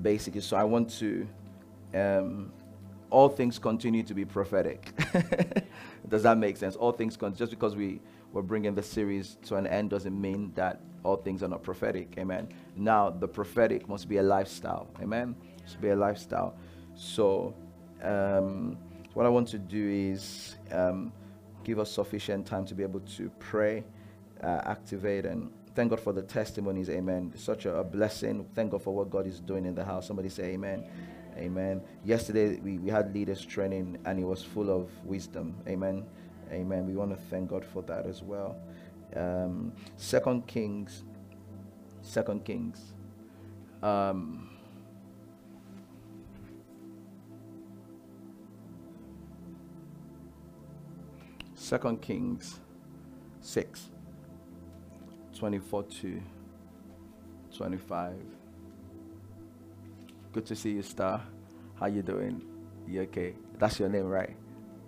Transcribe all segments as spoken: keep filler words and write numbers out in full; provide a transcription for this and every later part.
basically. So I want to, um, all things continue to be prophetic. Does that make sense? All things, con just because we were bringing the series to an end doesn't mean that all things are not prophetic. Amen. Now, the prophetic must be a lifestyle. Amen. It must be a lifestyle. So, um, what I want to do is um, give us sufficient time to be able to pray, uh, activate, and thank God for the testimonies. Amen. Such a, a blessing. Thank God for what God is doing in the house. Somebody say amen. Amen. Amen. Yesterday, we, we had leaders training, and it was full of wisdom. Amen. Amen. We want to thank God for that as well. Um, Second Kings. Second Kings. Um... Second Kings six, twenty-four to twenty-five. Good to see you, Star. How you doing? You okay? That's your name, right?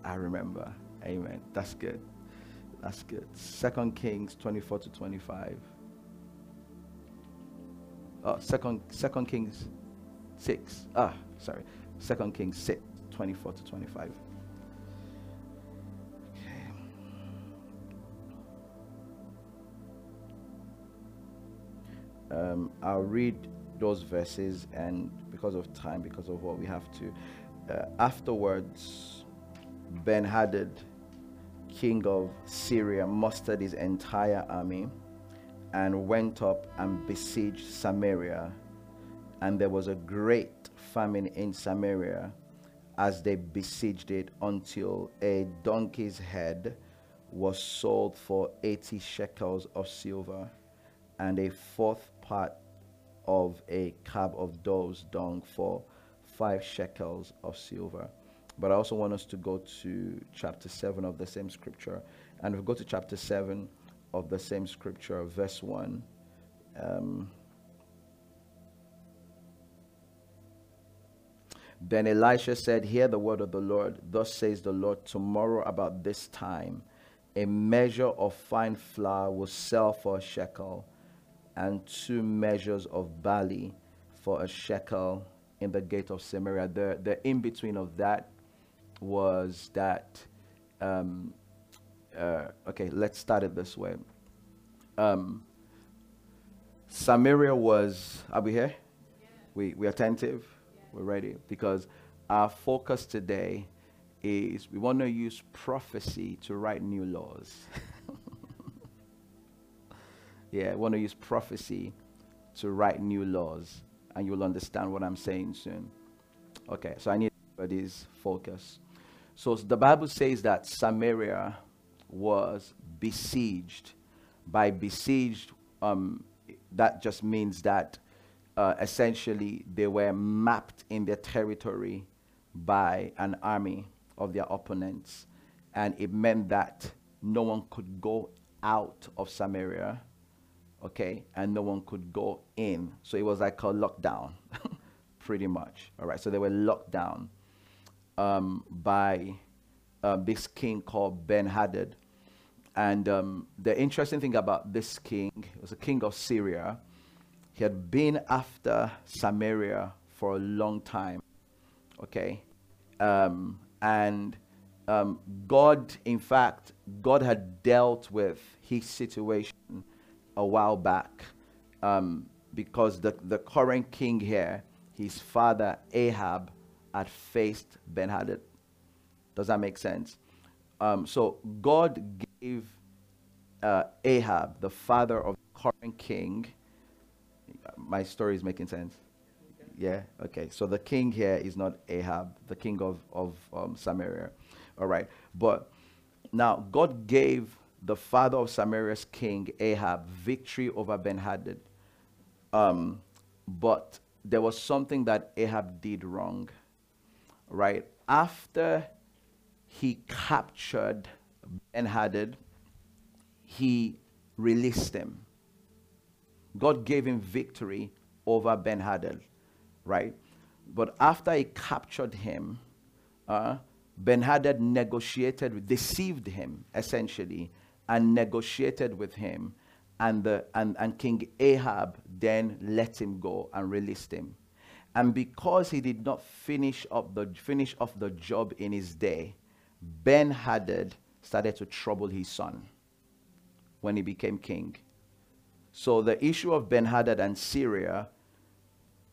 I remember. Amen. That's good. That's good. Second Kings twenty-four to twenty-five. Oh, second, second Kings six. Ah, sorry. Second Kings six, twenty-four to twenty-five. Um, I'll read those verses, and because of time, because of what we have to. Uh, afterwards, Ben-Hadad, king of Syria, mustered his entire army and went up and besieged Samaria. And there was a great famine in Samaria as they besieged it, until a donkey's head was sold for eighty shekels of silver, and a fourth part of a cab of dove's dung for five shekels of silver. But I also want us to go to chapter seven of the same scripture. And if we go to chapter seven of the same scripture, verse one. Um, then Elisha said, "Hear the word of the Lord. Thus says the Lord, tomorrow about this time, a measure of fine flour will sell for a shekel, and two measures of barley for a shekel in the gate of Samaria." The, the in-between of that was that, um, uh, okay, let's start it this way. Um, Samaria was, are we here? Yeah. We, we're attentive, yeah. We're ready, because our focus today is we want to use prophecy to write new laws. Yeah, I want to use prophecy to write new laws, and you'll understand what I'm saying soon. Okay, so I need everybody's focus. So the Bible says that Samaria was besieged. By besieged, um, that just means that uh, essentially they were mapped in their territory by an army of their opponents, and it meant that no one could go out of Samaria. Okay, and no one could go in. So it was like a lockdown, pretty much. All right, so they were locked down um, by uh, this king called Ben-Hadad. And um, the interesting thing about this king, it was a king of Syria. He had been after Samaria for a long time, okay? Um, and um, God, in fact, God had dealt with his situation a while back, um, because the, the current king here, his father Ahab, had faced Ben-Hadad. Does that make sense? Um, so God gave uh, Ahab, the father of the current king. My story is making sense. Yeah. Okay. So the king here is not Ahab, the king of, of um, Samaria. All right. But now God gave the father of Samaria's king, Ahab, victory over Ben-Hadad. Um, but there was something that Ahab did wrong, right? After he captured Ben-Hadad, he released him. God gave him victory over Ben-Hadad, right? But after he captured him, uh, Ben-Hadad negotiated, deceived him, essentially, and negotiated with him, and the and, and King Ahab then let him go and released him. And because he did not finish up the finish off the job in his day, Ben-Hadad started to trouble his son when he became king. So the issue of Ben-Hadad and Syria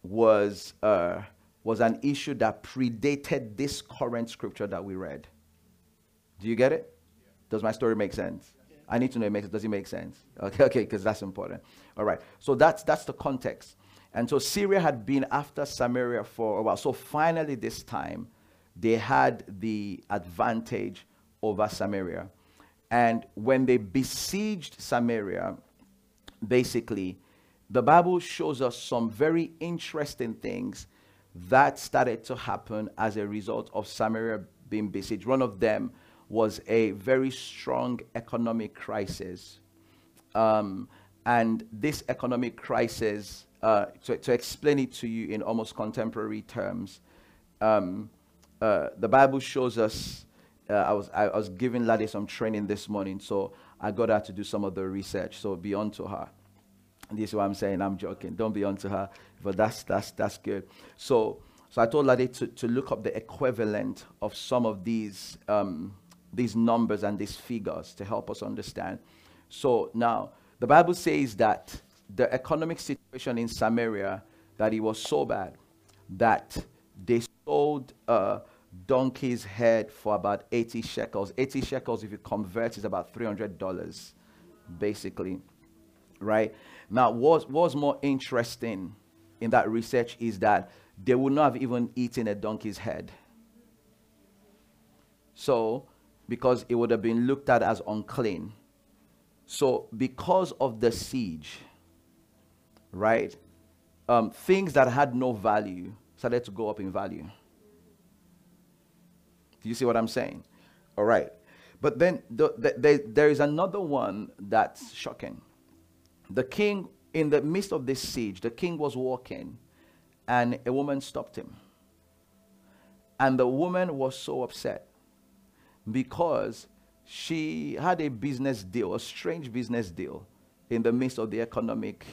was uh, was an issue that predated this current scripture that we read. Do you get it? Yeah. Does my story make sense? Yeah. I need to know it makes, does it make sense? Okay, okay, because that's important. All right. So that's that's the context. And so Syria had been after Samaria for a while. So finally this time, they had the advantage over Samaria. And when they besieged Samaria, basically, the Bible shows us some very interesting things that started to happen as a result of Samaria being besieged. One of them was a very strong economic crisis. Um, and this economic crisis... Uh, to, to explain it to you in almost contemporary terms, um, uh, the Bible shows us, uh, I was I, I was giving Laddie some training this morning, so I got her to do some of the research, so be on to her. And this is what I'm saying, I'm joking, don't be on to her, but that's, that's, that's good. So so I told Laddie to, to look up the equivalent of some of these, um, these numbers and these figures to help us understand. So now, the Bible says that the economic situation in Samaria, that it was so bad that they sold a donkey's head for about eighty shekels. eighty shekels, if you convert, is about three hundred dollars, basically, right? Now, what's, what's more interesting in that research is that they would not have even eaten a donkey's head. So, because it would have been looked at as unclean. So, because of the siege, right, um, things that had no value started to go up in value. Do you see what I'm saying? All right. But then the, the, the, there is another one that's shocking. The king, in the midst of this siege, the king was walking and a woman stopped him. And the woman was so upset because she had a business deal, a strange business deal in the midst of the economic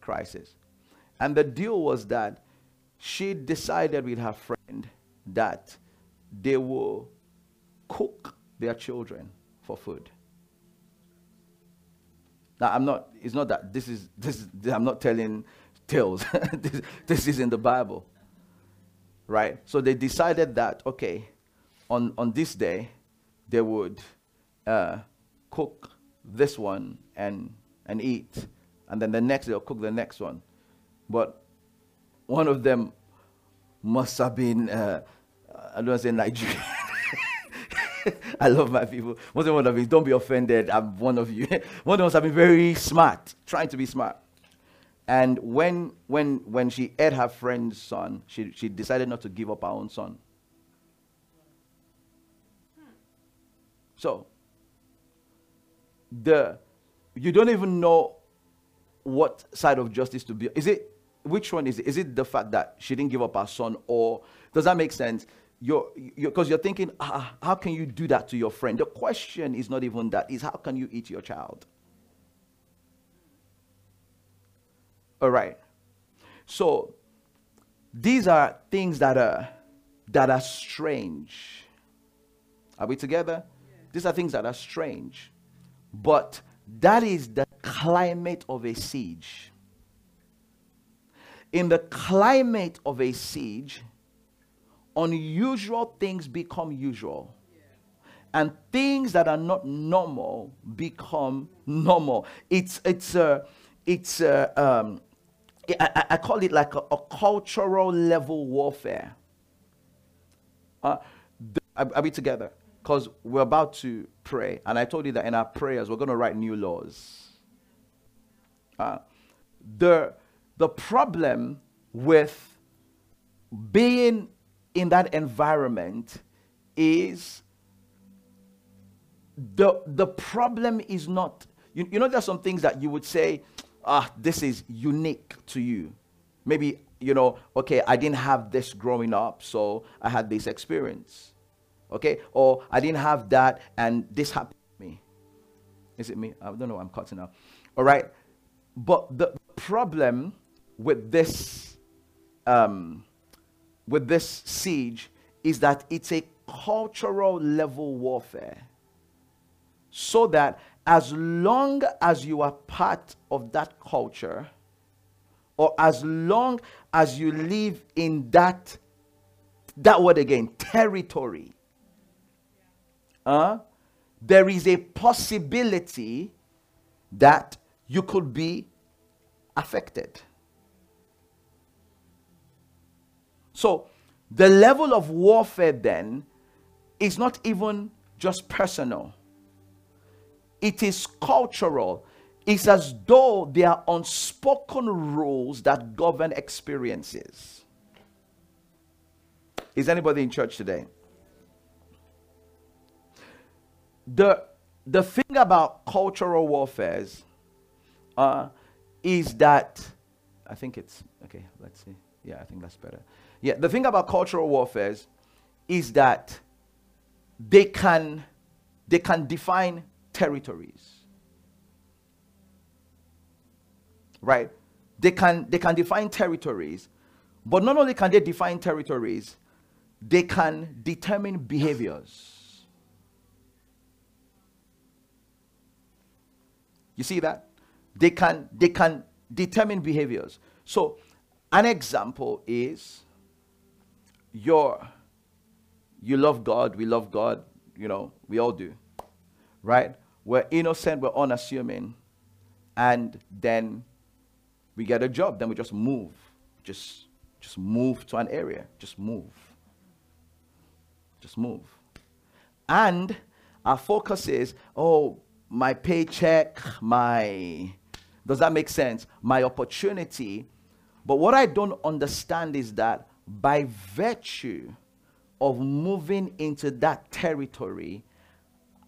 crisis. And the deal was that she decided with her friend that they will cook their children for food. Now, I'm not, it's not that this is, this, I'm not telling tales. this, this is in the Bible, right? So they decided that, okay, on, on this day, they would uh, cook this one and, and eat. And then the next, they'll cook the next one. But one of them must have been, uh, I don't want to say Nigerian. I love my people. One of them, don't be offended. I'm one of you. One of them must have been very smart, trying to be smart. And when, when, when she ate her friend's son, she, she decided not to give up her own son. So, the, you don't even know what side of justice to be. Is it, which one is it? Is it the fact that she didn't give up her son, or does that make sense? You're, you're, because you're thinking, ah, how can you do that to your friend? The question is not even that, is how can you eat your child? All right. So these are things that are, that are strange. Are we together? Yeah. These are things that are strange, but that is the climate of a siege. In the climate of a siege, unusual things become usual. Yeah. And things that are not normal become normal. It's, it's, a, it's a, um, I, I call it like a, a cultural level warfare. Uh, the, are, are we together? Because we're about to pray. And I told you that in our prayers, we're going to write new laws. Uh, the, the problem with being in that environment is the, the problem is not, you, you know, there's some things that you would say, ah, this is unique to you. Maybe, you know, okay, I didn't have this growing up, so I had this experience. Okay, or I didn't have that and this happened to me. Is it me? I don't know, I'm cutting out. All right, but the problem with this um, with this siege is that it's a cultural level warfare. So that as long as you are part of that culture, or as long as you live in that, that word again, territory, uh, there is a possibility that you could be affected. So the level of warfare then is not even just personal. It is cultural. It's as though there are unspoken rules that govern experiences. Is anybody in church today? The, the thing about cultural warfares uh, is that, I think it's, okay, let's see. Yeah, I think that's better. Yeah, the thing about cultural warfares is that they can, they can define territories. Right? They can, they can define territories, but not only can they define territories, they can determine behaviors. You see that? They can, they can determine behaviors. So an example is your, you love God, we love God, you know, we all do, right? We're innocent, we're unassuming, and then we get a job, then we just move. Just, just move to an area. Just move. Just move. And our focus is, oh, my paycheck, my... Does that make sense? My opportunity. But what I don't understand is that by virtue of moving into that territory,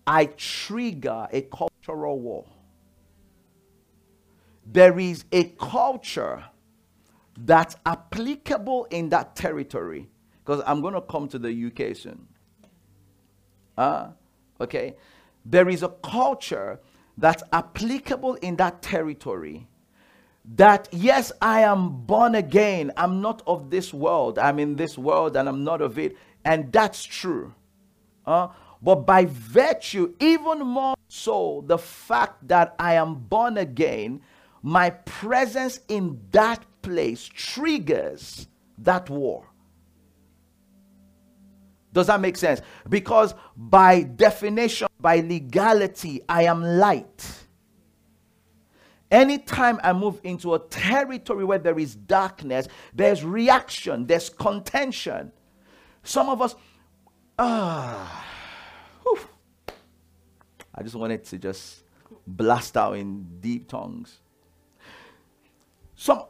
I trigger a cultural war. There is a culture that's applicable in that territory. Because I'm going to come to the U K soon. Uh, okay. There is a culture that's applicable in that territory. That, yes, I am born again. I'm not of this world. I'm in this world and I'm not of it. And that's true. Uh, but by virtue, even more so, the fact that I am born again, my presence in that place triggers that war. Does that make sense? Because by definition, by legality, I am light. Anytime I move into a territory where there is darkness, there's reaction, there's contention. Some of us, ah, whew, I just wanted to just blast out in deep tongues. Some,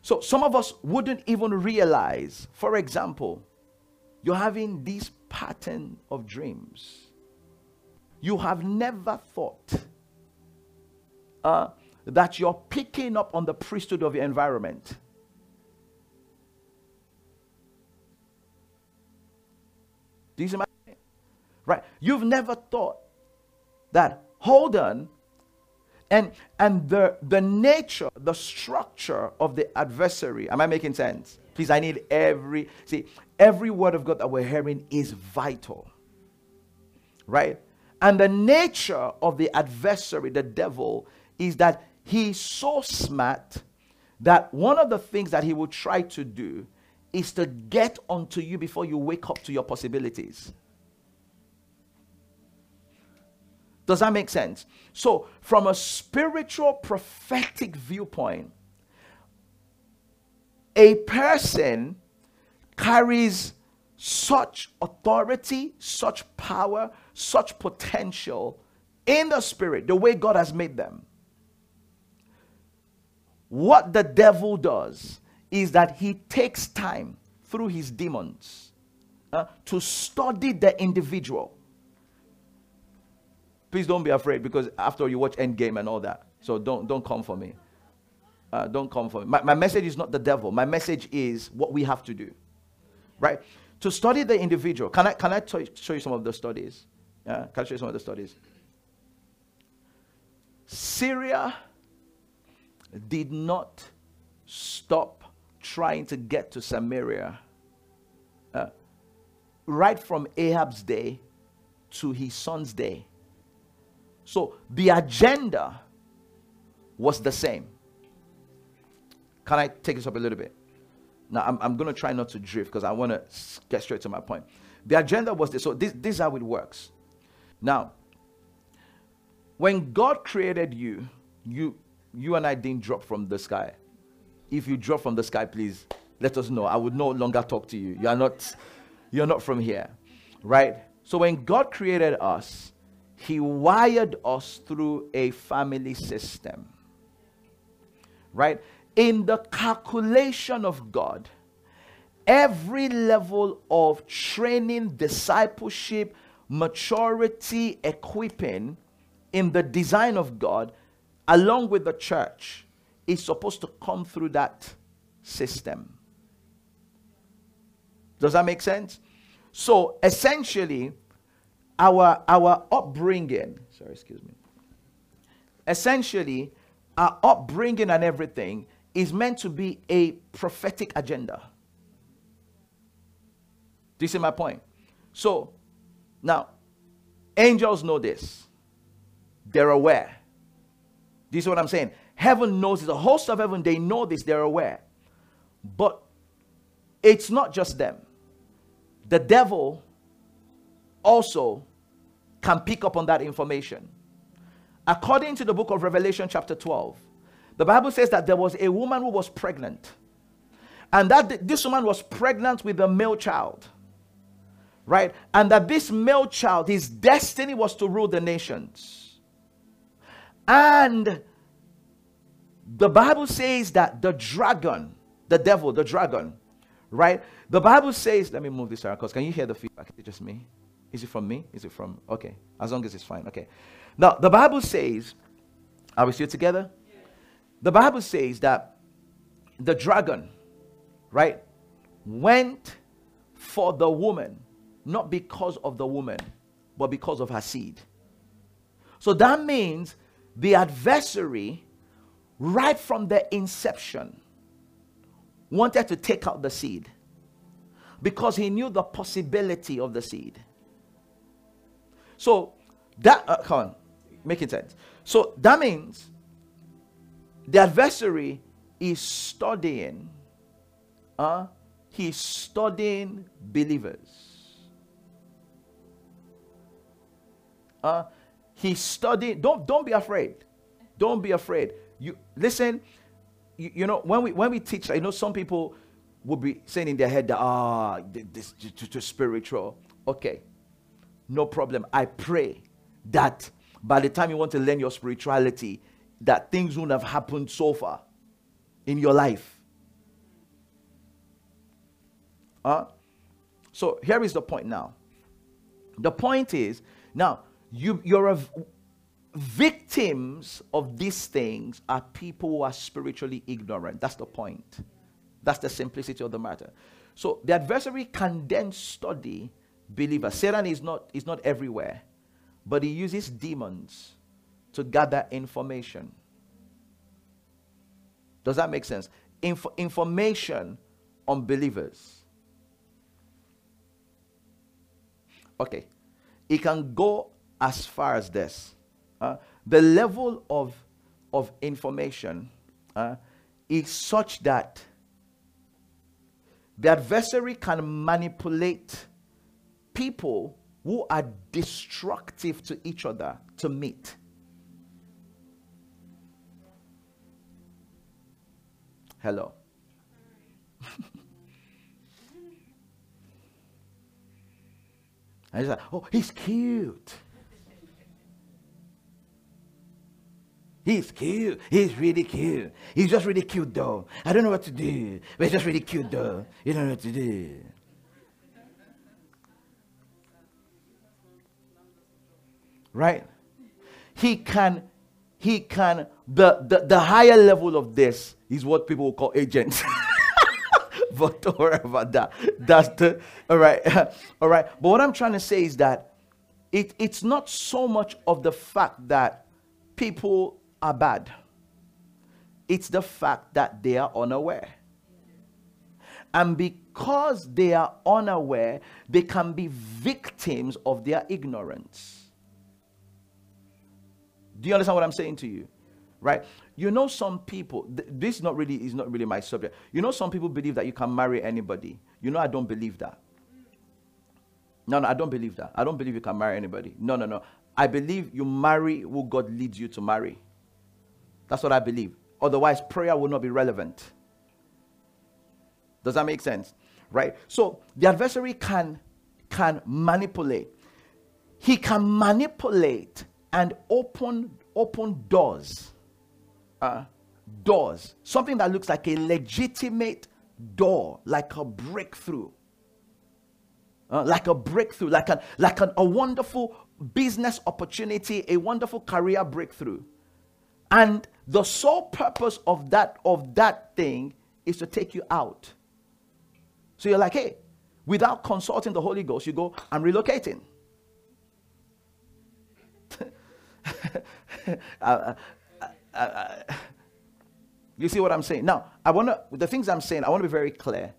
so some of us wouldn't even realize, for example, you're having this pattern of dreams. You have never thought uh, that you're picking up on the priesthood of your environment. Do you see my point? Right? You've never thought that, hold on, And, and the, the nature, the structure of the adversary. Am I making sense? Please, I need every... See, every word of God that we're hearing is vital. Right? And the nature of the adversary, the devil, is that he's so smart that one of the things that he will try to do is to get onto you before you wake up to your possibilities. Does that make sense? So, from a spiritual, prophetic viewpoint, a person carries such authority, such power, such potential in the spirit, the way God has made them. What the devil does is that he takes time through his demons uh, to study the individual. Please don't be afraid, because after all, you watch Endgame and all that. So don't, don't come for me. Uh, don't come for me. My, my message is not the devil. My message is what we have to do. Right? To study the individual. Can I, can I t- show you some of the studies? Yeah? Can I show you some of the studies? Syria did not stop trying to get to Samaria, uh, right from Ahab's day to his son's day. So the agenda was the same. Can I take this up a little bit? Now, I'm, I'm going to try not to drift because I want to get straight to my point. The agenda was this. So this, this is how it works. Now, when God created you, you, you and I didn't drop from the sky. If you drop from the sky, please let us know. I would no longer talk to you. You are not, you're not from here, right? So when God created us, he wired us through a family system, right? In the calculation of God, every level of training, discipleship, maturity, equipping in the design of God, along with the church, is supposed to come through that system. Does that make sense? So essentially, our our upbringing, sorry, excuse me. Essentially, our upbringing and everything is meant to be a prophetic agenda. This is my point. So now, angels know this. They're aware. This is what I'm saying. Heaven knows this. The host of heaven, they know this. They're aware. But it's not just them. The devil also can pick up on that information. According to the book of Revelation chapter twelve, the Bible says that there was a woman who was pregnant. And that this woman was pregnant with a male child. Right? And that this male child, his destiny was to rule the nations. And the Bible says that the dragon, the devil, the dragon, right? The Bible says, let me move this around because can you hear the feedback? Is it just me? Is it from me? Is it from, okay. As long as it's fine, okay. Now, the Bible says, are we still together? Yes. The Bible says that the dragon, right, went for the woman, not because of the woman, but because of her seed. So that means the adversary, right from the inception, wanted to take out the seed because he knew the possibility of the seed. So that, uh, come on, making sense. So that means the adversary is studying, uh, he's studying believers. Uh, he's studying, don't, don't be afraid. Don't be afraid. You listen, you, you know, when we when we teach, I know some people will be saying in their head that ah, this is too spiritual. Okay, no problem. I pray that by the time you want to learn your spirituality, that things wouldn't have happened so far in your life. Huh? So here is the point now. The point is now you you're a victims of these things are people who are spiritually ignorant. That's the point. That's the simplicity of the matter. So the adversary can then study believers. Satan is not is not everywhere, but he uses demons to gather information. Does that make sense? Inf- information on believers. Okay, it can go as far as this. Uh, the level of of information uh, is such that the adversary can manipulate people who are destructive to each other to meet. Hello. I just like, oh, he's cute. He's cute. He's really cute. He's just really cute, though. I don't know what to do, but he's just really cute, though. You don't know what to do. Right? He can, he can, the, the, the higher level of this is what people will call agents. But don't worry about that. That's the, all right. All right. But what I'm trying to say is that it, it's not so much of the fact that people are bad. It's the fact that they are unaware. And because they are unaware, they can be victims of their ignorance. Do you understand what I'm saying to you? Right? You know, some people, th this not really is not really my subject. You know, some people believe that you can marry anybody. You know, I don't believe that. No, no, I don't believe that. I don't believe you can marry anybody. No, no, no. I believe you marry who God leads you to marry. That's what I believe. Otherwise, prayer will not be relevant. Does that make sense? Right? So, the adversary can, can manipulate. He can manipulate and open, open doors. Uh, doors. Something that looks like a legitimate door, like a breakthrough. Uh, like a breakthrough, like, a, like an, a wonderful business opportunity, a wonderful career breakthrough. And the sole purpose of that, of that thing is to take you out. So you're like, hey, without consulting the Holy Ghost, you go, I'm relocating. uh, uh, uh, you see what I'm saying? Now, I want to, the things I'm saying, I want to be very clear.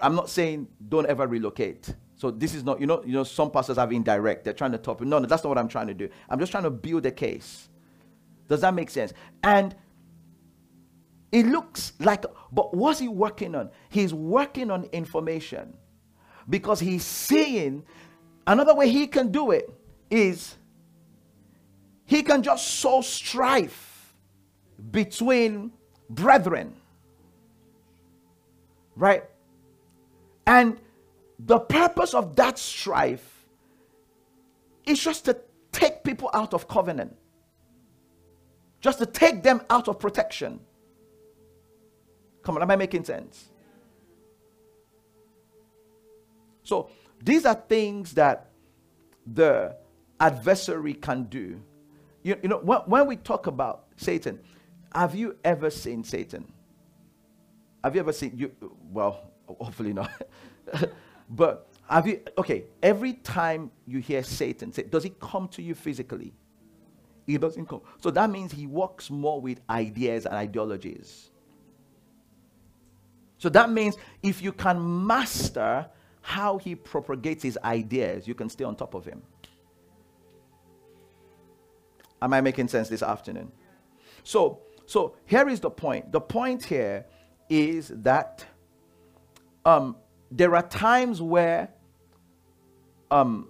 I'm not saying don't ever relocate. So this is not, you know, you know, some pastors have indirect. They're trying to top it. No, no, that's not what I'm trying to do. I'm just trying to build a case. Does that make sense? And it looks like, but what's he working on? He's working on information, because he's saying another way he can do it is he can just sow strife between brethren. Right? And the purpose of that strife is just to take people out of covenant. Just to take them out of protection. Come on, am I making sense? So, these are things that the adversary can do. You, you know, when, when we talk about Satan, have you ever seen Satan? Have you ever seen, you? well, hopefully not. But have you, okay, every time you hear Satan, say, does he come to you physically? He doesn't come. So that means he works more with ideas and ideologies. So that means if you can master how he propagates his ideas, you can stay on top of him. Am I making sense this afternoon? So, so here is the point. The point here is that um, there are times where um,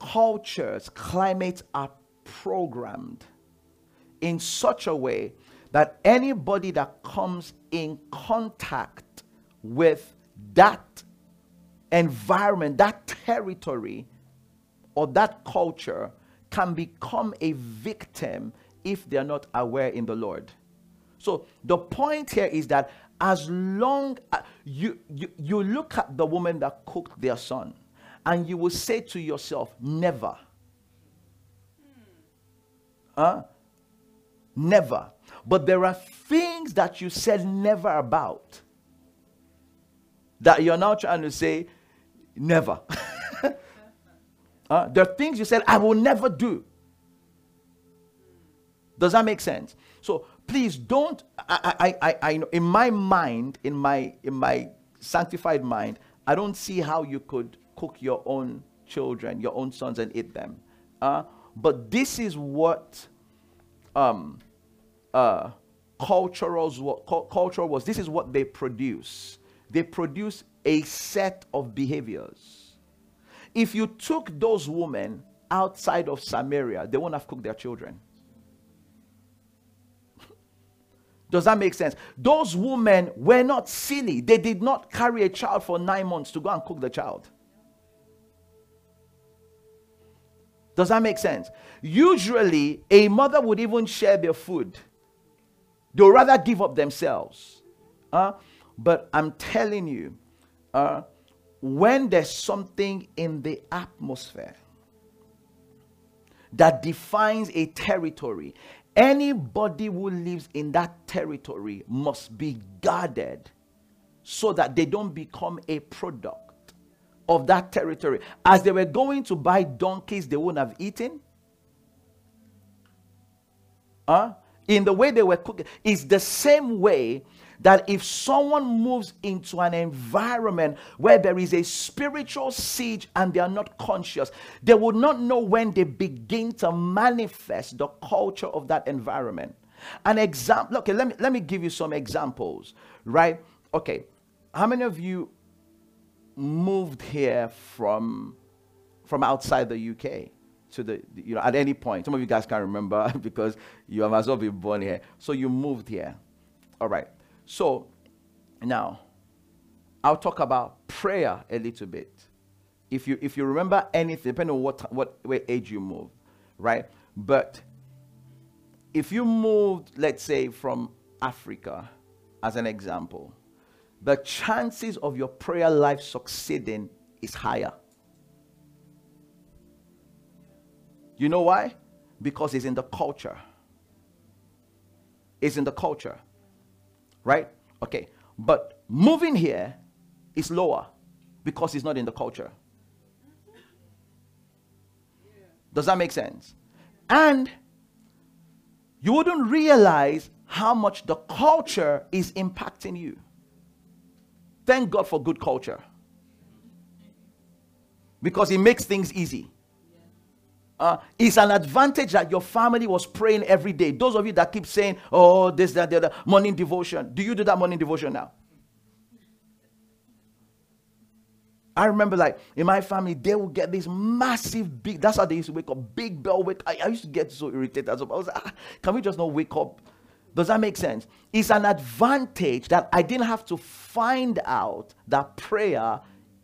cultures, climates are programmed in such a way that anybody that comes in contact with that environment, that territory, or that culture can become a victim if they're not aware in the Lord. So the point here is that as long as you, you, you look at the woman that cooked their son, and you will say to yourself, never. Huh? Never. But there are things that you said never about that you're now trying to say never. uh, there are things you said, I will never do. Does that make sense? So please don't, I, I, I, I know in my mind, in my, in my sanctified mind, I don't see how you could cook your own children, your own sons, and eat them. Uh, but this is what, um, Uh, cultural, cultural was, this is what they produce. They produce a set of behaviors. If you took those women outside of Samaria, they won't have cooked their children. Does that make sense? Those women were not silly. They did not carry a child for nine months to go and cook the child. Does that make sense? Usually, a mother would even share their food. They'll rather give up themselves. Uh, but I'm telling you, uh, when there's something in the atmosphere that defines a territory, anybody who lives in that territory must be guarded so that they don't become a product of that territory. As they were going to buy donkeys they wouldn't have eaten. Huh? In the way they were cooking, it's the same way that if someone moves into an environment where there is a spiritual siege and they are not conscious, they will not know when they begin to manifest the culture of that environment. An example, okay, let me, let me give you some examples, right? Okay, how many of you moved here from, from outside the U K? To the, you know, at any point, some of you guys can't remember because you have as well been born here. So you moved here. All right. So now I'll talk about prayer a little bit. If you if you remember anything, depending on what what age you moved, right? But if you moved, let's say, from Africa, as an example, the chances of your prayer life succeeding is higher. You know why? Because it's in the culture. It's in the culture. Right? Okay. But moving here is lower because it's not in the culture. Does that make sense? And you wouldn't realize how much the culture is impacting you. Thank God for good culture. Because it makes things easy. Uh, it's an advantage that your family was praying every day. Those of you that keep saying, oh, this, that, the other, morning devotion. Do you do that morning devotion now? I remember, like, in my family, they would get this massive big, that's how they used to wake up, big bell wake. I, I used to get so irritated. I was like, ah, can we just not wake up? Does that make sense? It's an advantage that I didn't have to find out that prayer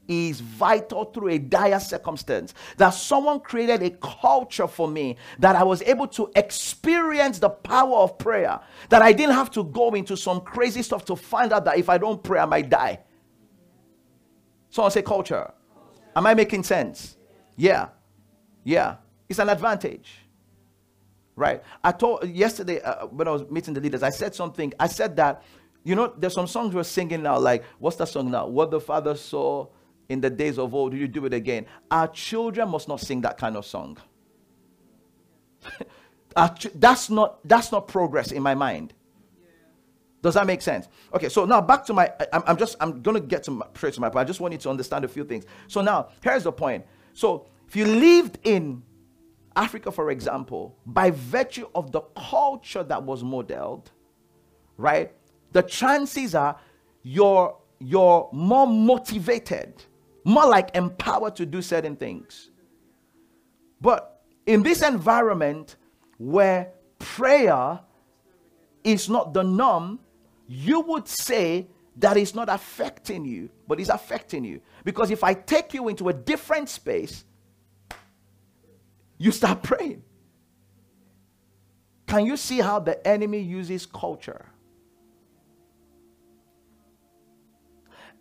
is vital through a dire circumstance. That someone created a culture for me that I was able to experience the power of prayer. That I didn't have to go into some crazy stuff to find out that if I don't pray, I might die. Someone say culture. Am I making sense? Yeah. Yeah. It's an advantage. Right. I told yesterday uh, when I was meeting the leaders, I said something. I said that, you know, there's some songs we're singing now. Like, what's that song now? What the Father saw in the days of old, you do it again. Our children must not sing that kind of song. that's not that's not progress in my mind. Yeah. Does that make sense? Okay, so now back to my. I, I'm just I'm gonna get to my, straight to my point. I just want you to understand a few things. So now here's the point. So if you lived in Africa, for example, by virtue of the culture that was modeled, right? The chances are your you're more motivated, more like empowered to do certain things. But in this environment where prayer is not the norm, you would say that it's not affecting you, but it's affecting you. Because if I take you into a different space, you start praying. Can you see how the enemy uses culture?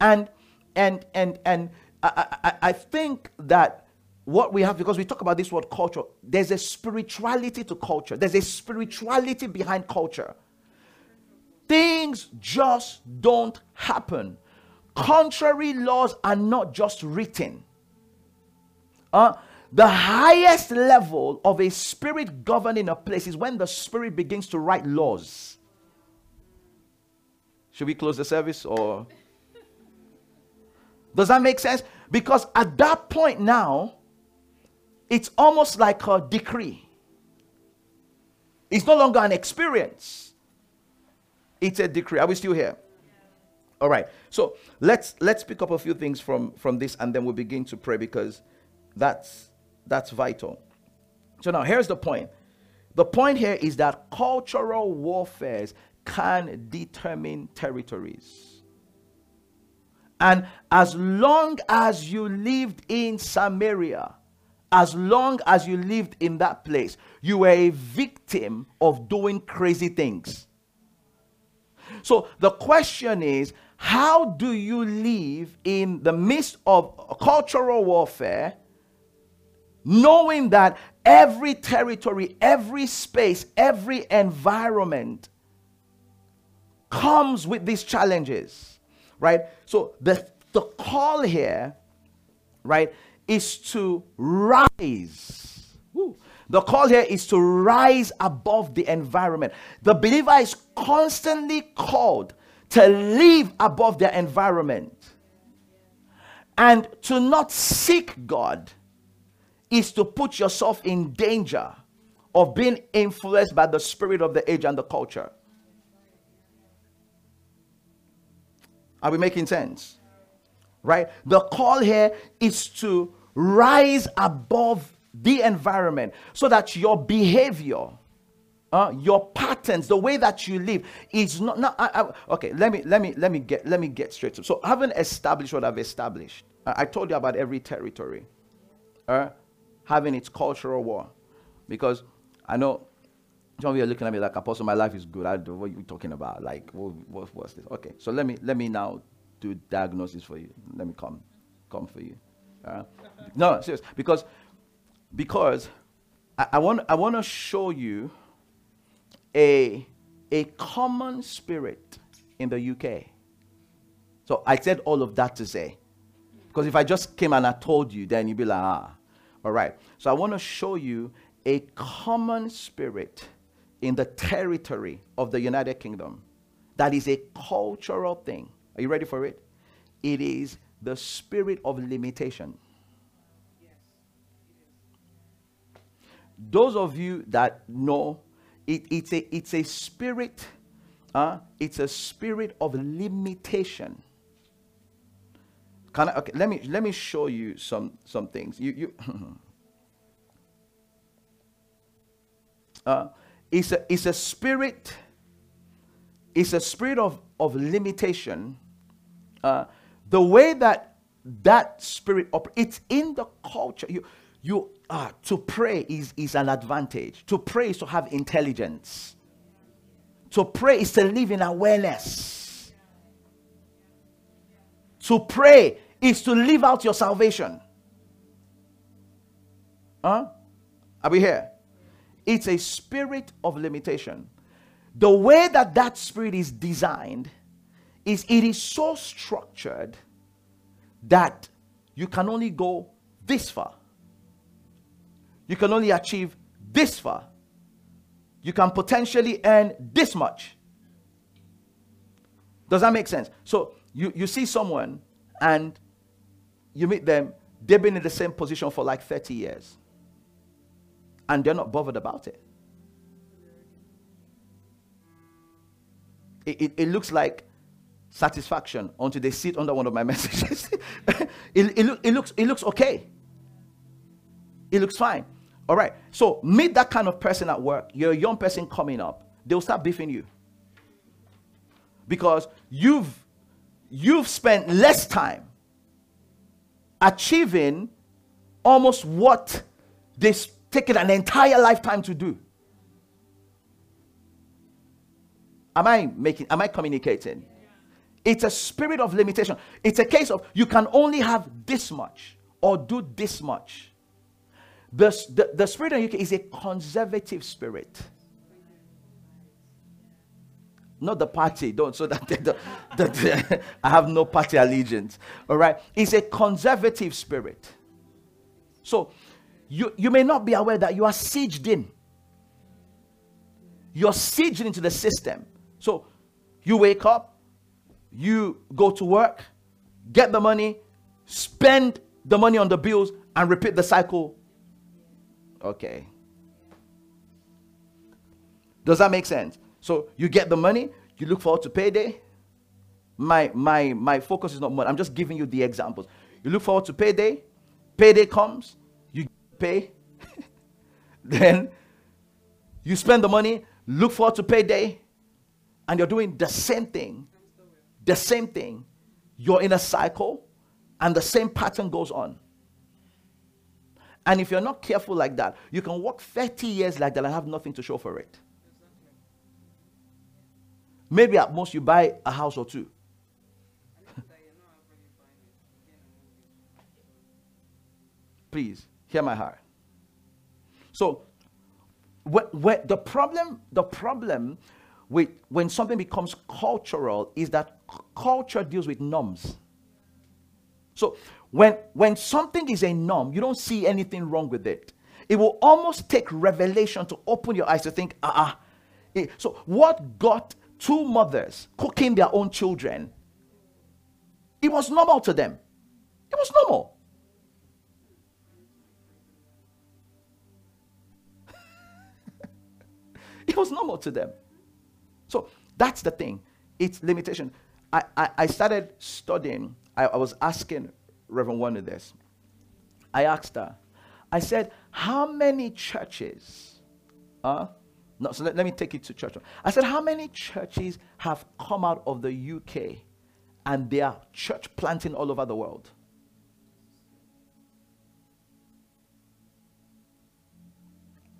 And and and and I, I, I think that what we have, because we talk about this word culture, there's a spirituality to culture. There's a spirituality behind culture. Things just don't happen. Contrary laws are not just written. Uh, the highest level of a spirit governing a place is when the spirit begins to write laws. Should we close the service or... Does that make sense? Because at that point now, it's almost like a decree. It's no longer an experience. It's a decree. Are we still here? All right. So let's let's pick up a few things from, from this, and then we'll begin to pray, because that's that's vital. So now here's the point. The point here is that cultural warfares can determine territories. And as long as you lived in Samaria, as long as you lived in that place, you were a victim of doing crazy things. So the question is, how do you live in the midst of cultural warfare, knowing that every territory, every space, every environment comes with these challenges? Right? So the, the call here, right, is to rise. Woo. The call here is to rise above the environment. The believer is constantly called to live above their environment. And to not seek God is to put yourself in danger of being influenced by the spirit of the age and the culture. Are we making sense? Right? The call here is to rise above the environment so that your behavior, uh, your patterns, the way that you live is not. not I, I, okay, let me let me let me get let me get straight to it. So, having established what I've established, uh, I told you about every territory uh, having its cultural war, because I know some of you are looking at me like, Apostle, my life is good. I do. What are you talking about? Like, what, what what's this? Okay, so let me let me now do diagnosis for you. Let me come come for you. Uh, no, serious, because. Because I, I want I want to show you a a common spirit in the U K. So I said all of that to say, because if I just came and I told you, then you'd be like, ah, all right. So I want to show you a common spirit in the territory of the United Kingdom that is a cultural thing. Are you ready for it? It is the spirit of limitation. Those of you that know, it, it's a it's a spirit, uh, it's a spirit of limitation. Can I, okay, let me let me show you some some things. You you. uh, it's a it's a spirit. It's a spirit of of limitation. Uh, the way that that spirit operates, it's in the culture. You you. Ah, to pray is, is an advantage. To pray is to have intelligence. To pray is to live in awareness. To pray is to live out your salvation. Huh? Are we here? It's a spirit of limitation. The way that that spirit is designed is it is so structured that you can only go this far. You can only achieve this far. You can potentially earn this much. Does that make sense? So you, you see someone and you meet them. They've been in the same position for like thirty years. And they're not bothered about it. It, it, it looks like satisfaction until they sit under one of my messages. it, it, it, looks, it looks okay. It looks fine. All right, so meet that kind of person at work. You're a young person coming up. They'll start beefing you because you've you've spent less time achieving almost what they've taken an entire lifetime to do. Am I making? Am I communicating? It's a spirit of limitation. It's a case of you can only have this much or do this much. The, the, the spirit in the U K is a conservative spirit. Not the party. Don't. So that, they don't, that they, I have no party allegiance. All right. It's a conservative spirit. So you, you may not be aware that you are sieged in. You're sieged into the system. So you wake up. You go to work. Get the money. Spend the money on the bills. And repeat the cycle. Okay. Does that make sense? So you get the money, you look forward to payday. My my my focus is not money. I'm just giving you the examples. You look forward to payday, payday comes, you pay, then you spend the money, look forward to payday, and you're doing the same thing. The same thing. You're in a cycle, and the same pattern goes on. And if you're not careful like that, you can walk thirty years like that and have nothing to show for it. Maybe at most you buy a house or two. Please, hear my heart. So, what, what, the problem, the problem with when something becomes cultural is that c- culture deals with norms. So, When, when something is a norm, you don't see anything wrong with it. It will almost take revelation to open your eyes to think, ah, uh-uh. ah. So what got two mothers cooking their own children. It was normal to them. It was normal. It was normal to them. So that's the thing. It's limitation. I, I, I started studying. I, I was asking Reverend Wanda this. I asked her. I said, how many churches? Uh, no, so let, let me take it to church. I said, how many churches have come out of the U K and they are church planting all over the world?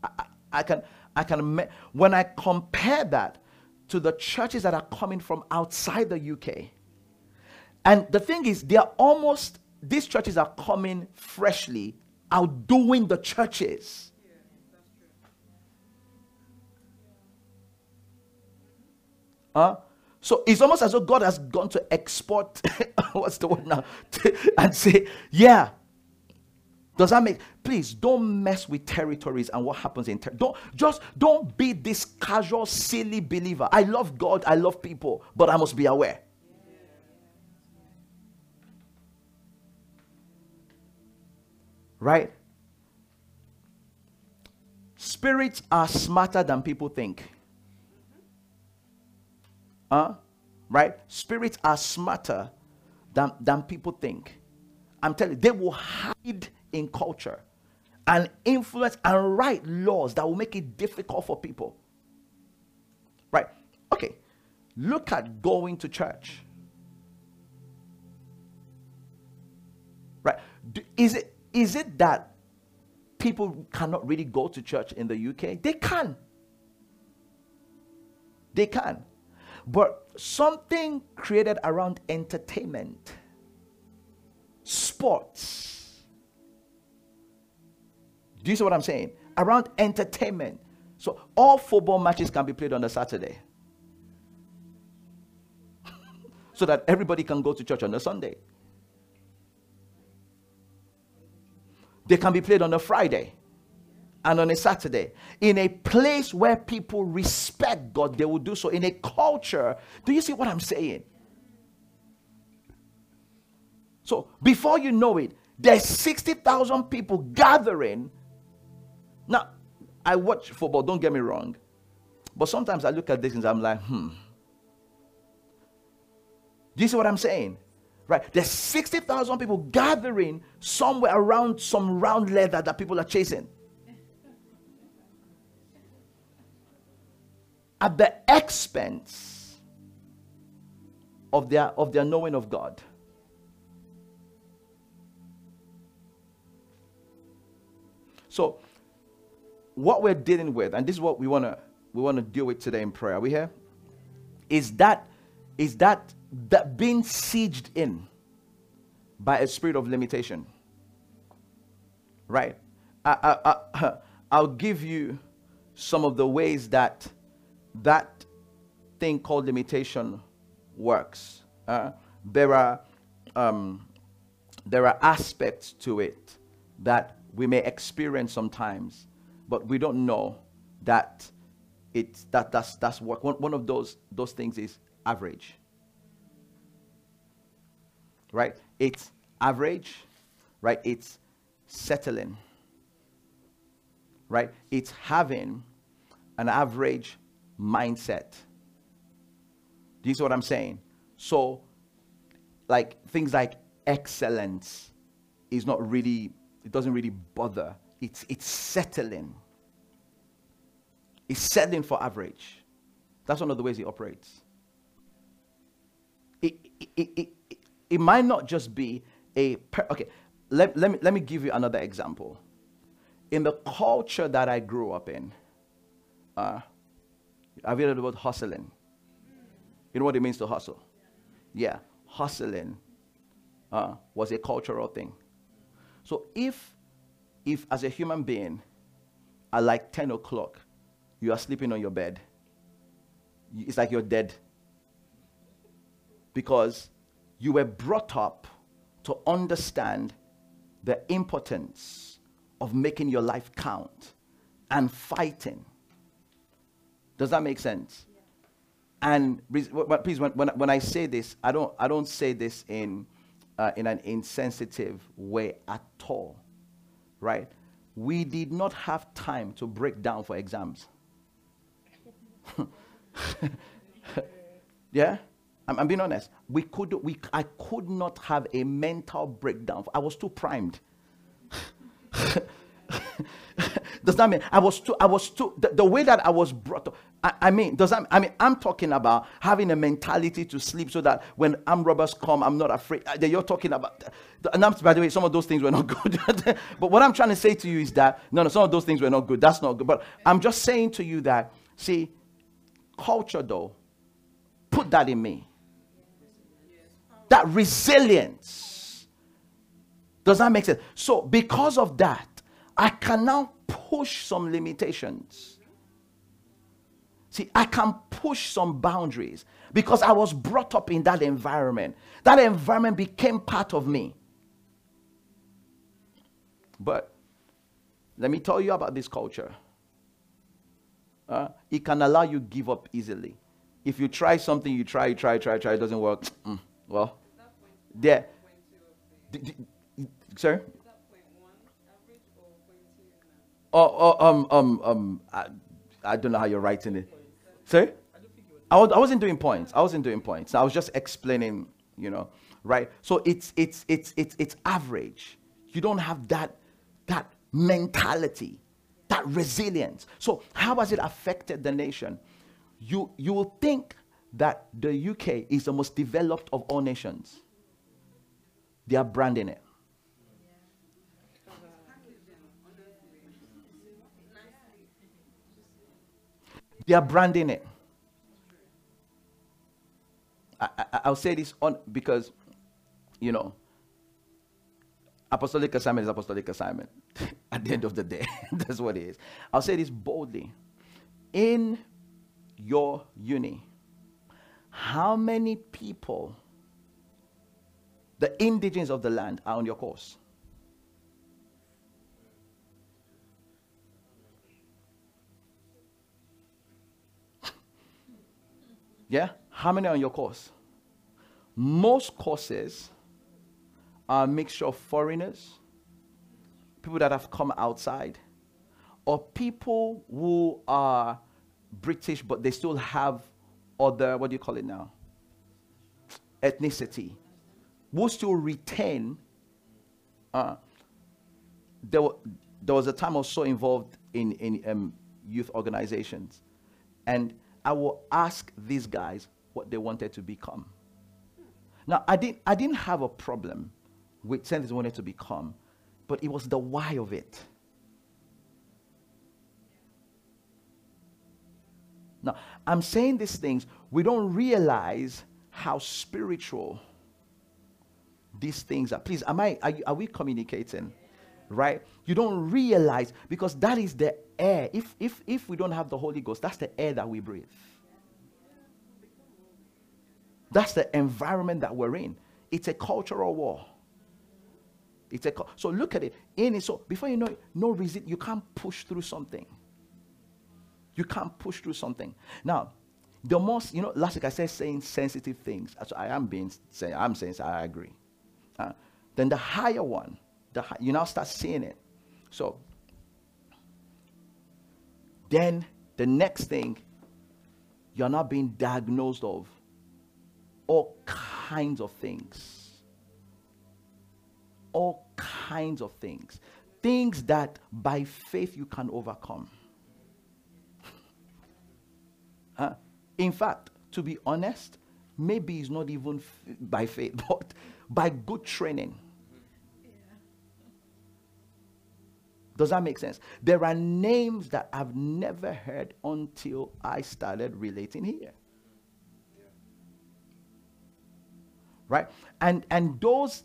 I, I, I can... I can when I compare that to the churches that are coming from outside the U K, and the thing is, they are almost these churches are coming freshly, outdoing the churches. Yeah, that's true. Huh? So it's almost as though God has gone to export. What's the word now? And say, yeah. Does that make? Please don't mess with territories and what happens in ter don't just don't be this casual, silly believer. I love God, I love people, but I must be aware. Right? Spirits are smarter than people think. Huh? Right? Spirits are smarter than than people think. I'm telling you, they will hide in culture and influence and write laws that will make it difficult for people. Right? Okay. Look at going to church. Right? Do, is it is it that people cannot really go to church in the U K? They can. They can. But something created around entertainment, sports. Do you see what I'm saying? Around entertainment. So all football matches can be played on a Saturday. So that everybody can go to church on a Sunday. They can be played on a Friday and on a Saturday. In a place where people respect God, they will do so. In a culture. Do you see what I'm saying? So before you know it, there's sixty thousand people gathering. Now, I watch football, don't get me wrong. But sometimes I look at this and I'm like, hmm. Do you see what I'm saying? Right? There's sixty thousand people gathering somewhere around some round leather that people are chasing. At the expense of their, of their knowing of God. So, what we're dealing with, and this is what we want to we want to deal with today in prayer. Are we here? Is that is that that being sieged in by a spirit of limitation? Right. I, I, I, I'll give you some of the ways that that thing called limitation works. Uh, there are um, there are aspects to it that we may experience sometimes, but we don't know that it's that that's that's what one, one of those those things is average. Right? It's average, right? It's settling. Right? It's having an average mindset. Do you see what I'm saying? So like things like excellence is not really, it doesn't really bother. It's, it's settling. It's settling for average. That's one of the ways it operates. It, it, it, it, it, it might not just be a... Per, okay, let, let, me, let me give you another example. In the culture that I grew up in, uh, I've heard about hustling. You know what it means to hustle? Yeah, hustling uh, was a cultural thing. So if... If as a human being, at like ten o'clock, you are sleeping on your bed, it's like you're dead. Because you were brought up to understand the importance of making your life count and fighting. Does that make sense? And but please, when, when, when I say this, I don't, I don't say this in, uh, in an insensitive way at all, right? We did not have time to break down for exams. Yeah, I'm, I'm being honest. We could, we, I could not have a mental breakdown. I was too primed. Does that mean I was too, I was too, the, the way that I was brought up, I, I mean, does that, I mean, I'm talking about having a mentality to sleep so that when armed robbers come, I'm not afraid. You're talking about, and I'm, by the way, some of those things were not good. But what I'm trying to say to you is that, no, no, some of those things were not good. That's not good. But I'm just saying to you that, see, culture though, put that in me. That resilience. Does that make sense? So because of that, I can now push some limitations. See, I can push some boundaries because I was brought up in that environment. That environment became part of me. But let me tell you about this culture. Uh, it can allow you to give up easily. If you try something, you try, you try, try, try, it doesn't work. Mm, well, there. Sorry? Oh, oh, um, um, um, I, I don't know how you're writing it. Sorry? I, was, I wasn't doing points. I wasn't doing points. I was just explaining, you know, right? So it's, it's, it's, it's, it's average. You don't have that, that mentality, that resilience. So how has it affected the nation? You, you will think that the U K is the most developed of all nations. They are branding it. They are branding it. I, I, I'll say this on because, you know, apostolic assignment is apostolic assignment. At the end of the day, that's what it is. I'll say this boldly. In your uni, how many people, the indigenous of the land, are on your course? Yeah? How many are on your course? Most courses are a mixture of foreigners, people that have come outside, or people who are British, but they still have other, what do you call it now? Ethnicity. Who still retain, uh, there, were, there was a time I was so involved in, in um, youth organizations. And I will ask these guys what they wanted to become. Now, I didn't, I didn't have a problem with saying they wanted to become, but it was the why of it. Now, I'm saying these things, we don't realize how spiritual these things are. Please, am I, are, are we communicating? Right? You don't realize, because that is the air. If, if, if we don't have the Holy Ghost, that's the air that we breathe. That's the environment that we're in. It's a cultural war. It's a, so look at it. In it, so before you know it, no reason, you can't push through something. You can't push through something. Now, the most, you know, last week I said saying sensitive things. So I am being, saying, I'm saying, so I agree. Uh, then the higher one, the, you now start seeing it. So then the next thing, you're not being diagnosed of all kinds of things. All kinds of things. Things that by faith you can overcome. Uh, in fact, to be honest, maybe it's not even f by faith, but by good training. Does that make sense? There are names that I've never heard until I started relating here. Yeah. Right? And, and those,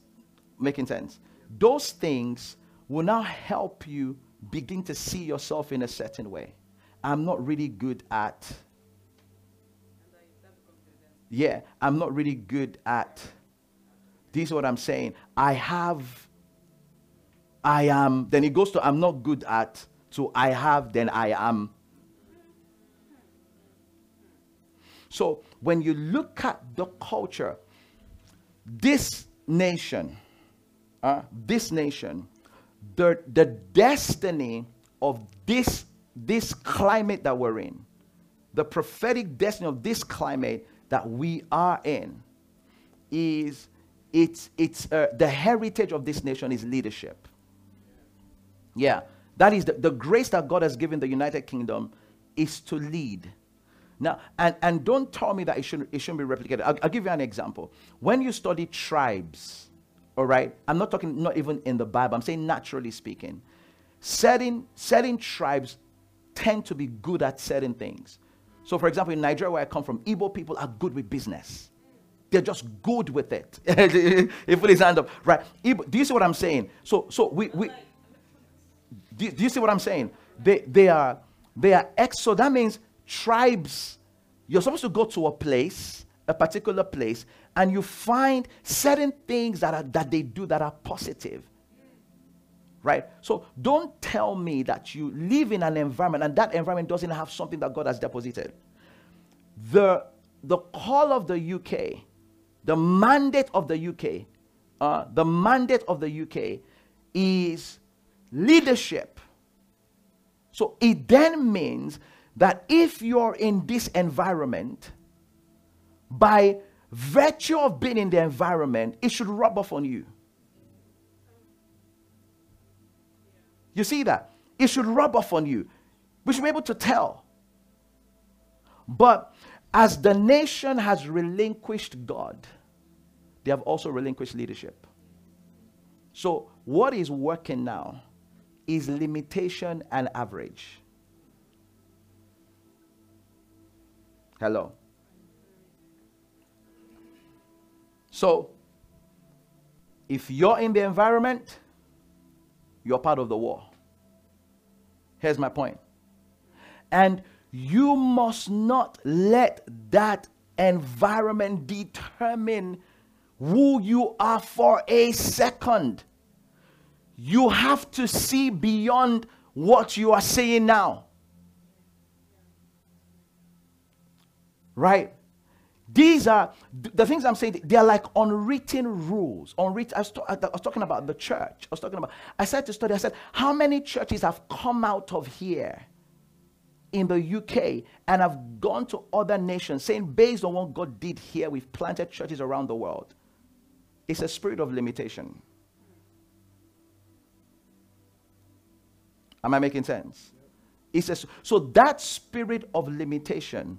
making sense, those things will now help you begin to see yourself in a certain way. I'm not really good at, yeah, I'm not really good at, this is what I'm saying, I have, I am, then it goes to I'm not good at, so I have, then I am. So when you look at the culture, this nation, uh, this nation, the, the destiny of this, this climate that we're in, the prophetic destiny of this climate that we are in is, it's, it's uh, the heritage of this nation is leadership. Yeah, that is the, the grace that God has given the United Kingdom is to lead. Now, and, and don't tell me that it shouldn't, it shouldn't be replicated. I'll, I'll give you an example. When you study tribes, all right, I'm not talking, not even in the Bible, I'm saying naturally speaking, certain, certain tribes tend to be good at certain things. So for example, in Nigeria, where I come from, Igbo people are good with business. They're just good with it. He put his hand up, right? Igbo, do you see what I'm saying? So, so we, we do, do you see what I'm saying? They, they are, they are ex, so that means tribes, you're supposed to go to a place, a particular place, and you find certain things that, are, that they do that are positive. Right? So don't tell me that you live in an environment and that environment doesn't have something that God has deposited. The, the call of the U K, the mandate of the U K, uh, the mandate of the U K is leadership. So it then means that if you're in this environment, by virtue of being in the environment, it should rub off on you. You see that? It should rub off on you. We should be able to tell. But as the nation has relinquished God, they have also relinquished leadership. So what is working now is limitation and average. Hello. So, if you're in the environment, you're part of the war. Here's my point. And you must not let that environment determine who you are for a second. You have to see beyond what you are seeing now. Right? These are the things I'm saying. They are like unwritten rules. Unwritten. I was, I was talking about the church. I was talking about. I said to study. I said, how many churches have come out of here in the U K and have gone to other nations, saying, based on what God did here, we've planted churches around the world. It's a spirit of limitation. Am I making sense? It's a, so that spirit of limitation,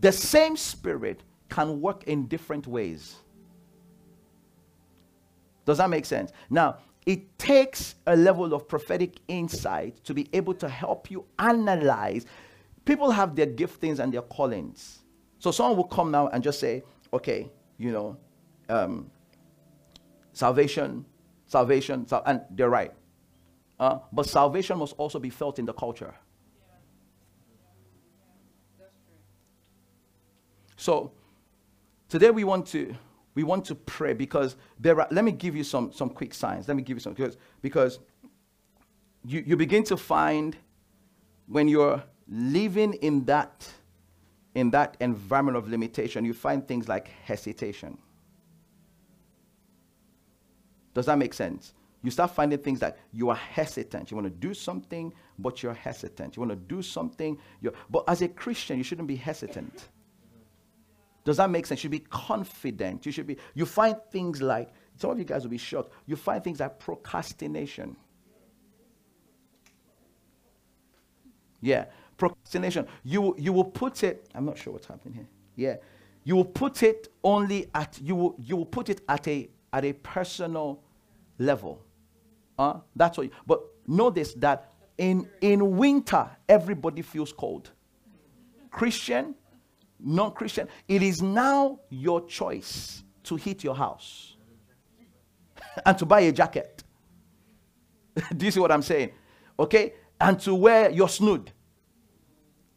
the same spirit, can work in different ways. Does that make sense? Now, it takes a level of prophetic insight to be able to help you analyze. People have their giftings and their callings. So someone will come now and just say, okay, you know, um, salvation, salvation, sal and they're right. Uh, but salvation must also be felt in the culture. So today we want to we want to pray, because there are, let me give you some some quick signs. Let me give you some because because you, you begin to find when you're living in that in that environment of limitation, you find things like hesitation. Does that make sense? You start finding things like you are hesitant. You want to do something, but you're hesitant. You want to do something, you're, but as a Christian, you shouldn't be hesitant. Does that make sense? You should be confident. You should be, you find things like, some of you guys will be shocked. You find things like procrastination. Yeah, procrastination. You, you will put it, I'm not sure what's happening here. Yeah, you will put it only at, you will, you will put it at a, at a personal level. Uh, that's what you, but notice that in, in winter, everybody feels cold. Christian, non-Christian, it is now your choice to heat your house and to buy a jacket. Do you see what I'm saying? Okay, and to wear your snood.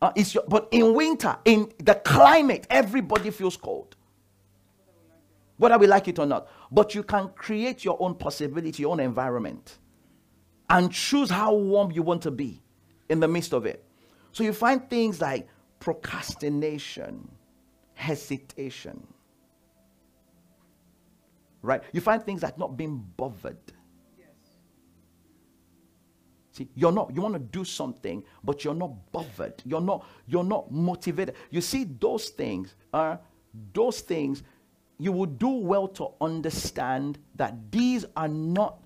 Uh, it's your, but in winter, in the climate, everybody feels cold, whether we like it or not. But you can create your own possibility, your own environment, and choose how warm you want to be in the midst of it. So you find things like procrastination, hesitation. Right? You find things that not being bothered. Yes. See, you're not, you want to do something, but you're not bothered. You're not, you're not motivated. You see, those things are, those things, you will do well to understand that these are not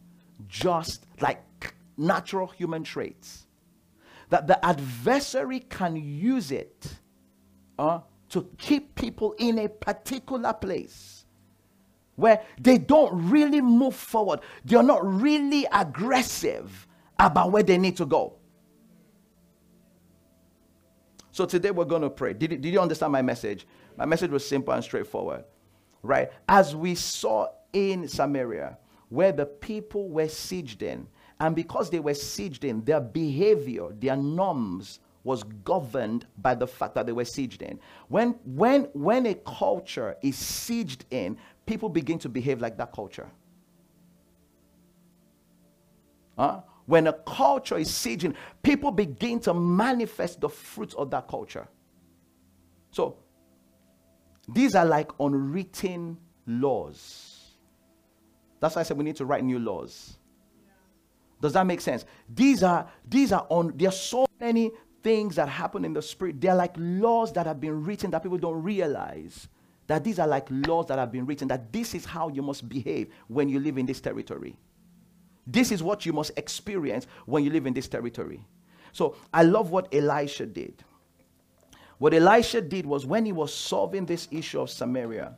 just like natural human traits. That the adversary can use it uh, to keep people in a particular place where they don't really move forward. They're not really aggressive about where they need to go. So today we're going to pray. Did, did you understand my message? My message was simple and straightforward. Right? As we saw in Samaria, where the people were sieged in, and because they were sieged in, their behavior, their norms was governed by the fact that they were sieged in. When, when, when a culture is sieged in, people begin to behave like that culture. Huh? When a culture is sieged in, people begin to manifest the fruits of that culture. So, these are like unwritten laws. That's why I said we need to write new laws. Does that make sense? These are, these are on, there are so many things that happen in the spirit. They're like laws that have been written that people don't realize. That these are like laws that have been written. That this is how you must behave when you live in this territory. This is what you must experience when you live in this territory. So I love what Elisha did. What Elisha did was when he was solving this issue of Samaria,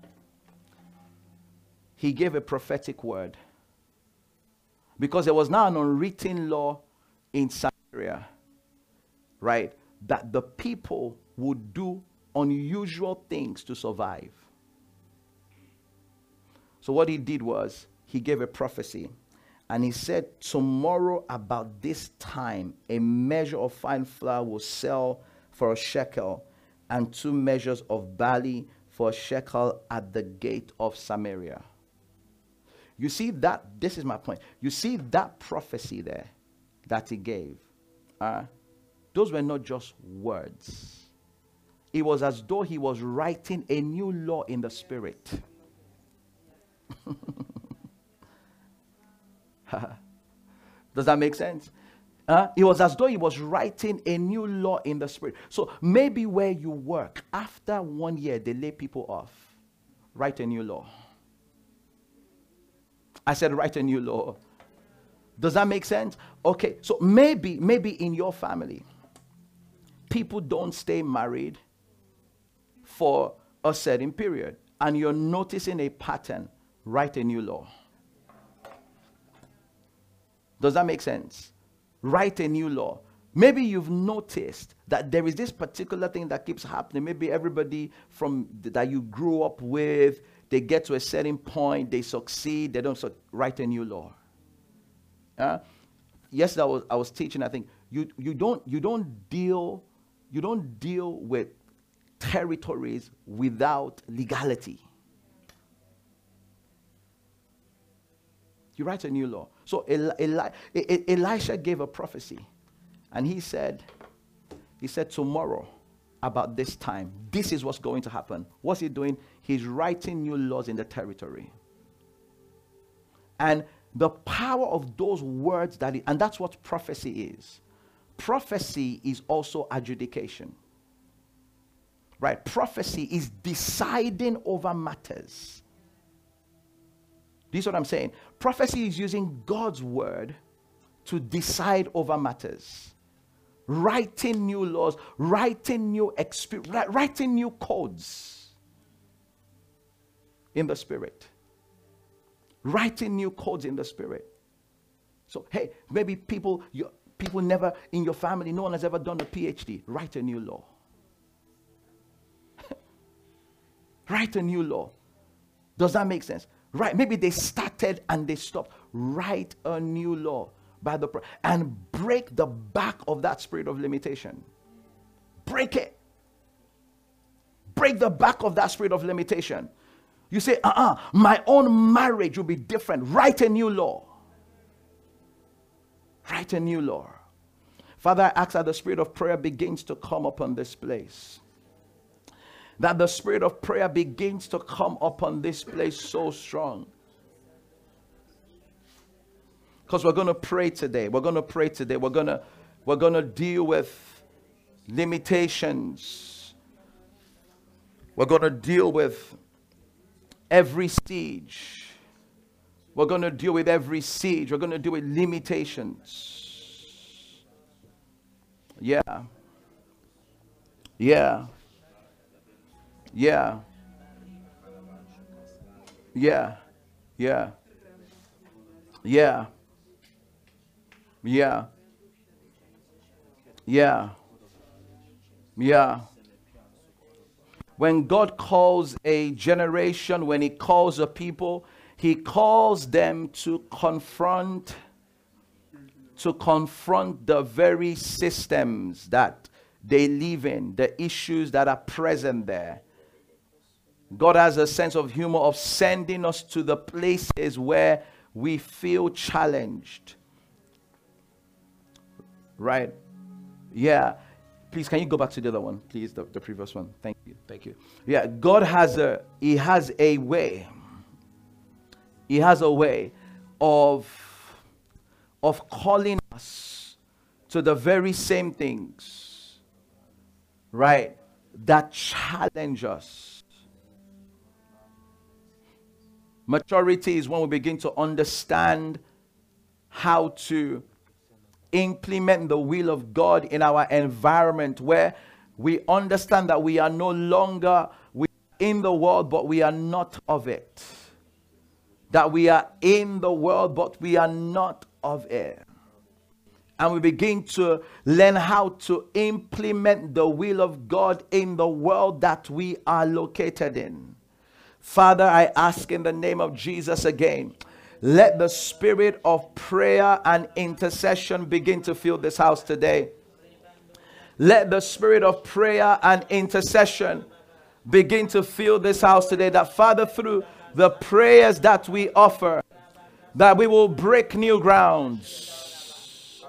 he gave a prophetic word. Because there was now an unwritten law in Samaria, right? That the people would do unusual things to survive. So what he did was he gave a prophecy and he said, tomorrow about this time, a measure of fine flour will sell for a shekel and two measures of barley for a shekel at the gate of Samaria. You see that, this is my point. You see that prophecy there that he gave. Uh, those were not just words. It was as though he was writing a new law in the spirit. Does that make sense? Uh, it was as though he was writing a new law in the spirit. So maybe where you work, after one year, they lay people off. Write a new law. I said, write a new law. Does that make sense? Okay, so maybe, maybe in your family, people don't stay married for a certain period, and you're noticing a pattern, write a new law. Does that make sense? Write a new law. Maybe you've noticed that there is this particular thing that keeps happening. Maybe everybody from that you grew up with, they get to a certain point, they succeed, they don't su- write a new law. Uh, yesterday I was, I was teaching, I think, you, you, don't, you, don't deal, you don't deal with territories without legality. You write a new law. So Eli- Eli- Eli- Elisha gave a prophecy and he said, he said tomorrow, about this time, this is what's going to happen. What's he doing? He's writing new laws in the territory. And the power of those words, that it, and that's what prophecy is. Prophecy is also adjudication. Right? Prophecy is deciding over matters. This is what I'm saying. Prophecy is using God's word to decide over matters. Writing new laws, writing new experience, writing new codes in the spirit. Writing new codes in the spirit. So, hey, maybe people, you, people never in your family, no one has ever done a PhD. Write a new law. Write a new law. Does that make sense? Right? Maybe they started and they stopped. Write a new law. By the pro- and break the back of that spirit of limitation. Break it. Break the back of that spirit of limitation. You say, uh-uh, my own marriage will be different. Write a new law. Write a new law. Father, I ask that the spirit of prayer begins to come upon this place. that the spirit of prayer begins to come upon this place so strong. Because we're going to pray today. We're going to pray today. We're going to, we're going to deal with limitations. We're going to deal with every siege. We're going to deal with every siege. We're going to deal with limitations. Yeah. Yeah. Yeah. Yeah. Yeah. Yeah. Yeah. Yeah. Yeah. When God calls a generation, when He calls a people, He calls them to confront, to confront the very systems that they live in, the issues that are present there. God has a sense of humor of sending us to the places where we feel challenged. Right? Yeah. Please, can you go back to the other one? Please, the, the previous one. Thank you. Thank you. Yeah, God has a, He has a way. He has a way of, of calling us to the very same things, right, that challenge us. Maturity is when we begin to understand how to implement the will of God in our environment, where we understand that we are no longer in the world, but we are not of it. That we are in the world, but we are not of it. And we begin to learn how to implement the will of God in the world that we are located in. Father, I ask in the name of Jesus again, let the spirit of prayer and intercession begin to fill this house today. Let the spirit of prayer and intercession begin to fill this house today. That Father, through the prayers that we offer, that we will break new grounds.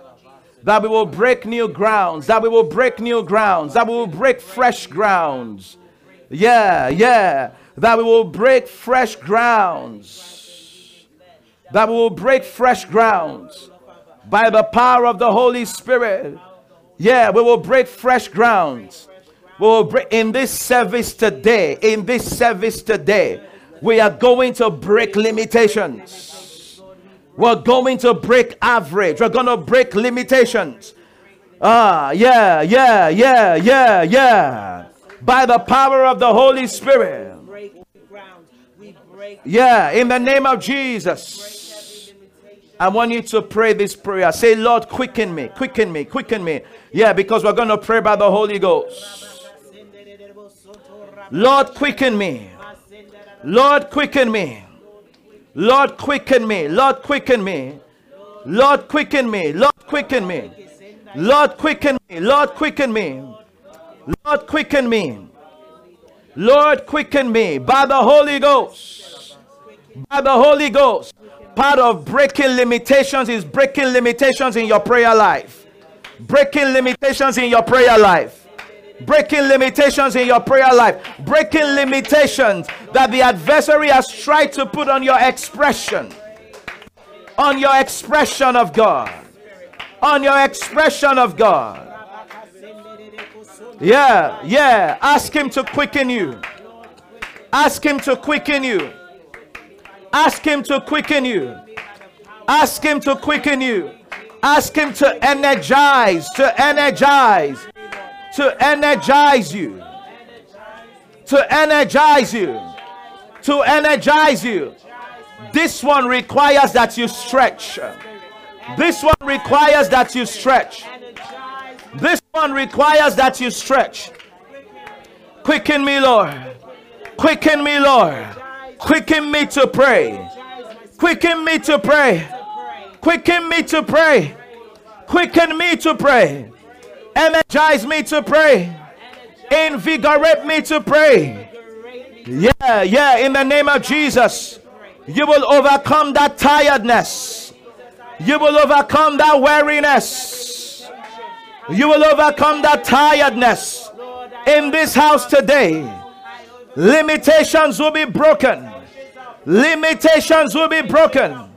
That we will break new grounds. That we will break new grounds. That we will break fresh grounds. Yeah, yeah. That we will break fresh grounds. That will break fresh grounds by the power of the Holy Spirit. Yeah, we will break fresh grounds. We will break in this service today. In this service today, we are going to break limitations. We're going to break average. We're going to break limitations. Ah, yeah, yeah, yeah, yeah, yeah. By the power of the Holy Spirit. Yeah, in the name of Jesus. I want you to pray this prayer. Say, Lord, quicken me, quicken me, quicken me. Yeah, because we're going to pray by the Holy Ghost. Lord, quicken me. Lord, quicken me. Lord, quicken me. Lord, quicken me. Lord, quicken me. Lord, quicken me. Lord, quicken me. Lord, quicken me. Lord, quicken me. Lord, quicken me by the Holy Ghost. By the Holy Ghost. Part of breaking limitations is breaking limitations in your prayer life. Breaking limitations in your prayer life. Breaking limitations in your prayer life. Breaking limitations that the adversary has tried to put on your expression. On your expression of God. On your expression of God. Yeah, yeah. Ask Him to quicken you. Ask Him to quicken you. Ask Him to quicken you. Ask Him to quicken you. Ask Him to energize, to energize, to energize you, to energize you, to energize you. This one requires that you stretch. This one requires that you stretch. This one requires that you stretch. Quicken me, Lord. Quicken me, Lord. Quicken me to pray. Quicken me to pray. Quicken me to pray. Quicken me to pray. Energize me to pray. Invigorate me to pray. Yeah, yeah, in the name of Jesus. You will overcome that tiredness. You will overcome that weariness. You will overcome that tiredness in this house today. Limitations will be broken. Limitations will be broken.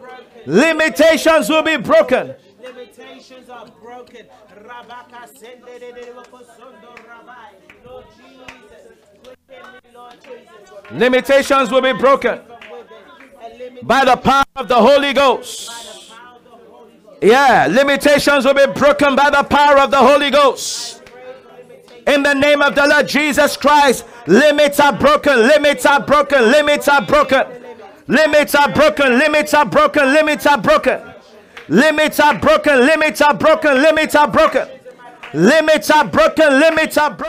Limitations will be broken. Limitations are broken. Rabaka sende de de kosondo rabai. Lord Jesus. Lord Jesus. Limitations will be broken by the power of the Holy Ghost. Yeah, limitations will be broken by the power of the Holy Ghost. In the name of the Lord Jesus Christ, limits are broken, limits are broken, limits are broken. Limits are broken, limits are broken, limits are broken. Limits are broken, limits are broken, limits are broken. Limits are broken, limits are broken.